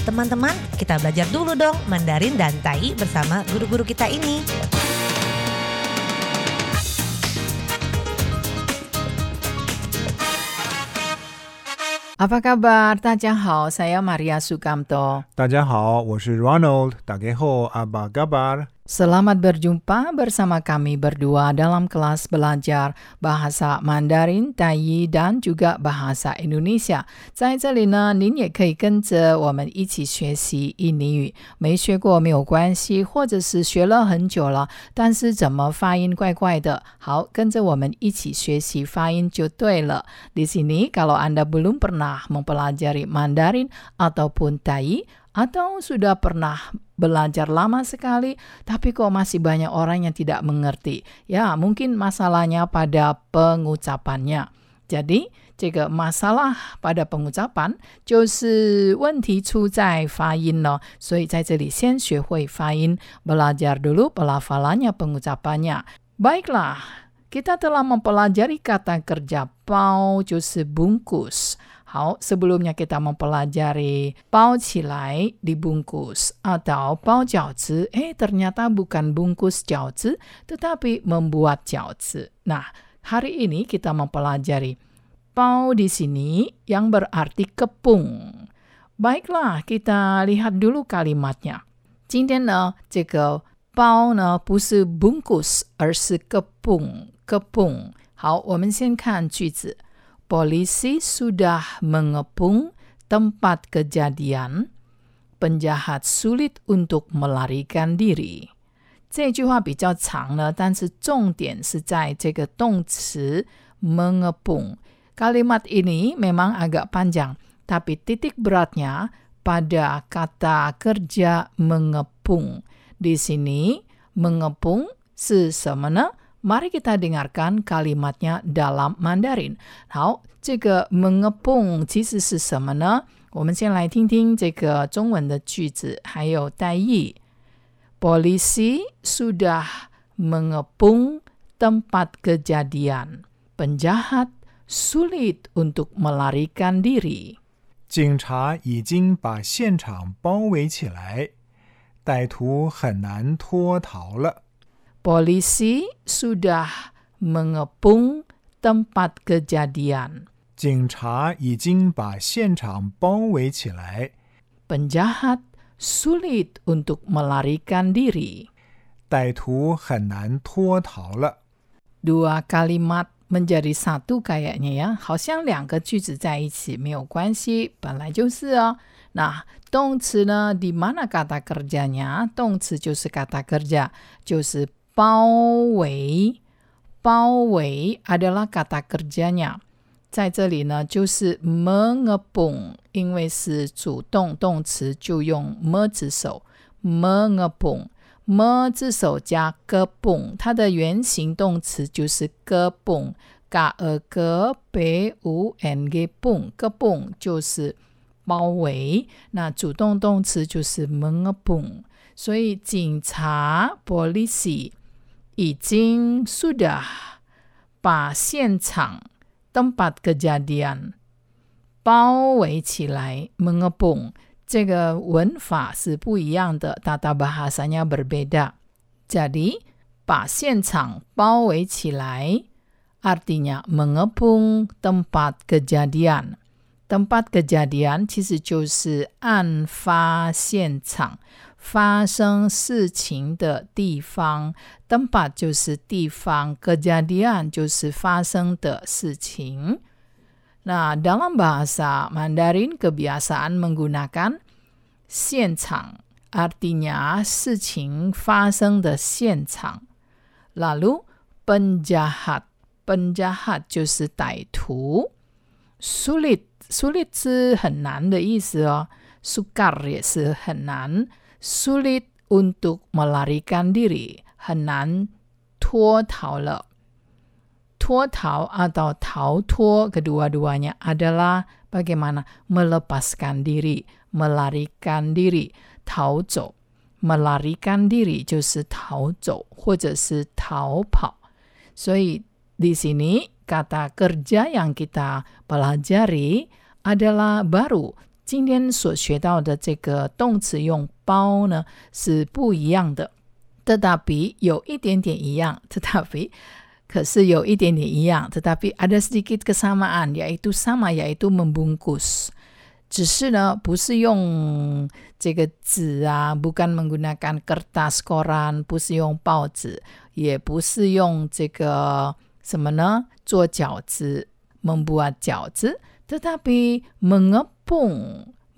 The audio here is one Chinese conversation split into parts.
Teman-teman, kita belajar dulu dong Mandarin dan Tai bersama guru-guru kita ini. Apa kabar? 大家好, saya Maria Sukamto. 大家好, 我是 Ronald. 大家好, apa kabar? Selamat berjumpa bersama kami berdua dalam kelas belajar bahasa Mandarin, Taiyi, dan juga bahasa Indonesia. 在这里呢, 您也可以跟着我们一起学习印尼语. 没学过没有关系, 或者是学了很久了, 但是怎么发音怪怪的, 好, 跟着我们一起学习发音就对了. Di sini, kalau Anda belum pernah mempelajari Mandarin ataupun Tai, atau sudah pernah belajar lama sekali tapi kok masih banyak orang yang tidak mengerti, ya mungkin masalahnya pada pengucapannya. Jadi, 这个masalah pada pengucapan 就是问题出在发音了, 所以在这里先学会发音, belajar dulu pelafalannya, pengucapannya. Baiklah, kita telah mempelajari kata kerja pau, 就是bungkus. 好, sebelumnya kita mempelajari pao cilai, dibungkus, atau pao jiaozi, ternyata bukan bungkus jiaozi, tetapi membuat jiaozi. Nah, hari ini kita mempelajari pao di sini yang berarti kepung. Baiklah, kita lihat dulu kalimatnya. 今天呢, 这个包呢, 不是bungkus, 而是kepung. 好, 我们先看句子。 Polisi sudah mengepung tempat kejadian. Penjahat sulit untuk melarikan diri. 这句话比较长呢, 但是重点是在这个动词 mengepung. Kalimat ini memang agak panjang, tapi titik beratnya pada kata kerja mengepung. Di sini, mengepung 是什么呢? Mari kita dengarkan kalimatnya dalam Mandarin. 好, 这个mengepung 其实是什么呢? 我们先来听听这个中文的句子, 还有代意. Polisi sudah mengepung tempat kejadian. Penjahat sulit untuk melarikan diri. 警察已经把现场包围起来, 歹徒很难脱逃了。 Polisi sudah mengepung tempat kejadian. 警察已经把现场包围起来. Penjahat sulit untuk melarikan diri. 歹徒很难脱逃了. Dua kalimat menjadi satu kayaknya ya. 好像两个句子在一起没有关系, 本来就是哦. Nah, 动词呢, di mana kata kerjanya? 动词就是kata kerja, 就是 包围 adalah kata kerjanya. 在这里呢, 就是 mengepung, 因为是主动动词, 就用 me字首, mengepung, me字首加 kepung, 它的原型动词就是 kepung, k-e-p-u-n-g, pung, kepung 就是包围, 那主动动词就是 mengepung. 所以警察 polisi 已经 sudah 把现场 tempat kejadian 包围起来 mengepung. 这个文法是不一样的, tata bahasanya berbeda. Jadi 把现场包围起来 artinya mengepung tempat kejadian. Tempat kejadian 其实就是案发现场, 发生事情的地方, tempat 就是地方, kejadian 就是发生的事情. Nah, dalam bahasa Mandarin kebiasaan menggunakan 现场, artinya 事情发生的现场. Lalu penjahat, penjahat 就是歹徒, sulit, sulit 是很难的意思哦, sukar 也是很难. Sulit untuk melarikan diri, 很难脱逃了. 脱逃 atau 逃脱 kedua-duanya adalah bagaimana melepaskan diri, melarikan diri, 逃走. Melarikan diri 就是逃走 或者是逃跑. 所以 di sini kata kerja yang kita pelajari adalah baru. 今天所学到的这个动词用包呢是不一样的，tetapi有一点点一样，tetapi可是有一点点一样 tetapi ada sedikit kesamaan yaitu sama yaitu membungkus， 只是呢不是用这个纸啊， bukan menggunakan kertas koran， 不是用报纸，也不是用这个什么呢做饺子 membuat 饺子， tetapi mengepung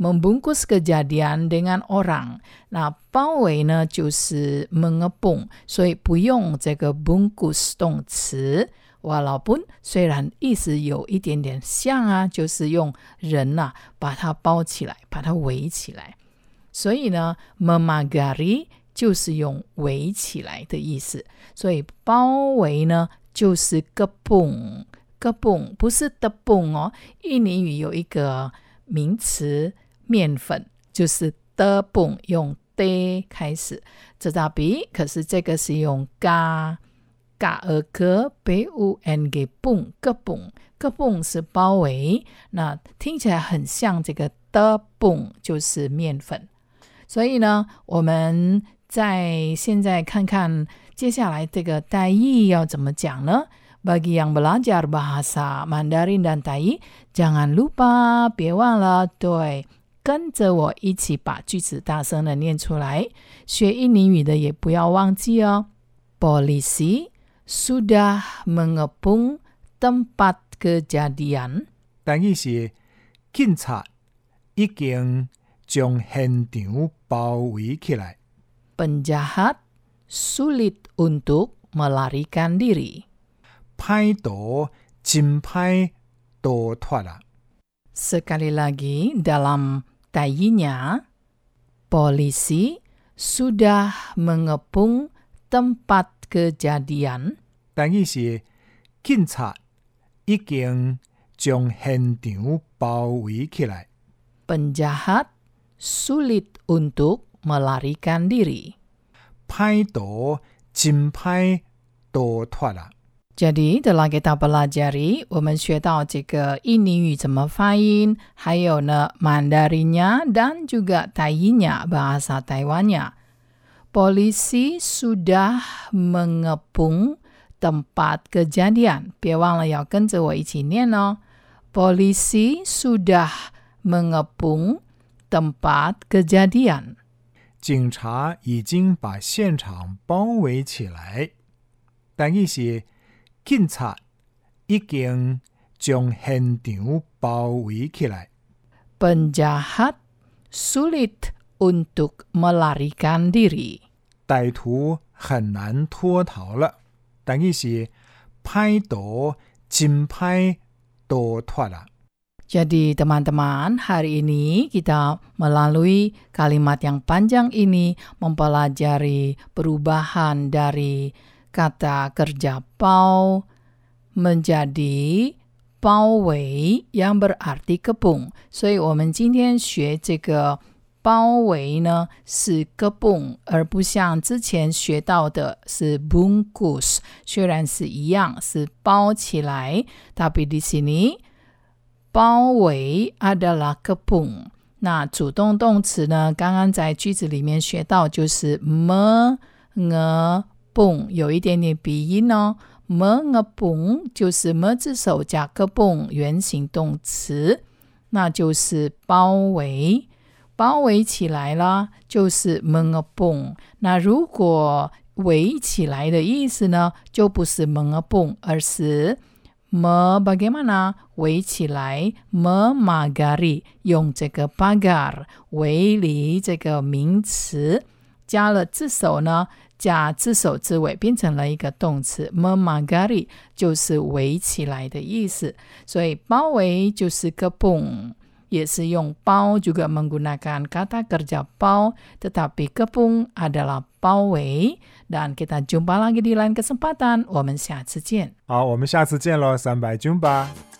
membungkus kejadian dengan orang， 那包围呢就是 mengepung， 所以不用这个 bungkus 动词， walaupun 虽然意思有一点点像啊，就是用人啊把它包起来，把它围起来，所以呢 memagari 就是用围起来的意思，所以包围呢就是 kepung， kepung 不是 tepung 哦，印尼语有一个名词面粉就是的蹦，用的开始，这大笔可是这个是用嘎嘎而歌 bung 蹦个蹦个蹦是包围，那听起来很像这个的蹦就是面粉。所以呢我们在现在看看接下来这个代意要怎么讲呢。Bagi yang belajar bahasa Mandarin dan Tai, jangan lupa 别忘了对跟着我一起把句子大声的念出来。学印尼语的也不要忘记哦。Polisi sudah mengepung tempat kejadian. 但意思警察已经将现场包围起来。Penjahat sulit untuk melarikan diri.歹徒真歹逃脱了。Sekali lagi dalam tayyinya, polisi sudah mengepung tempat kejadian. 但意思警察已经将现场包围起来。Penjahat sulit untuk melarikan diri. 歹徒真歹逃脱了。Jadi telah kita pelajari， 我们学到这个印尼语怎么发音，还有呢 Mandarinnya dan juga Tainya bahasa Taiwannya。 Polisi sudah mengepung tempat kejadian， 别忘了要跟着我一起念哦。 Polisi sudah mengepung tempat kejadian， 警察已经把现场包围起来。但意思警察已经将现场包围起来。Penjahat sulit untuk melarikan diri， 歹徒很难脱逃了。但意思歹徒真歹逃脱了。Jadi teman-teman, hari ini kita melalui kalimat yang panjang ini mempelajari perubahan dari kata kerja pau menjadi 包围 yang berarti kepung， 所以我们今天学这个包围呢是 kepung， 而不像之前学到的是 bungkus， 虽然是一样是包起来， tapi di sini 包围 adalah kepung。 那主动动词呢刚刚在句子里面学到就是 mengepung，有一点点鼻音哦。 mengepung 就是 me 字首加个蹦，原形动词，那就是包围，包围起来了就是 mengepung。 那如果围起来的意思呢就不是 mengepung， 而是 me bagaimana 围起来 memagari， 用这个 pagar 围篱这个名词加了字首呢加字首字尾变成了一个动词 memagari， 就是围起来的意思。所以包围就是kepung，也是用包 juga menggunakan kata kerja pau， tetapi kepung adalah 包围。 dan kita jumpa lagi di lain kesempatan， 我们下次见。好，我们下次见咯，sampai jumpa。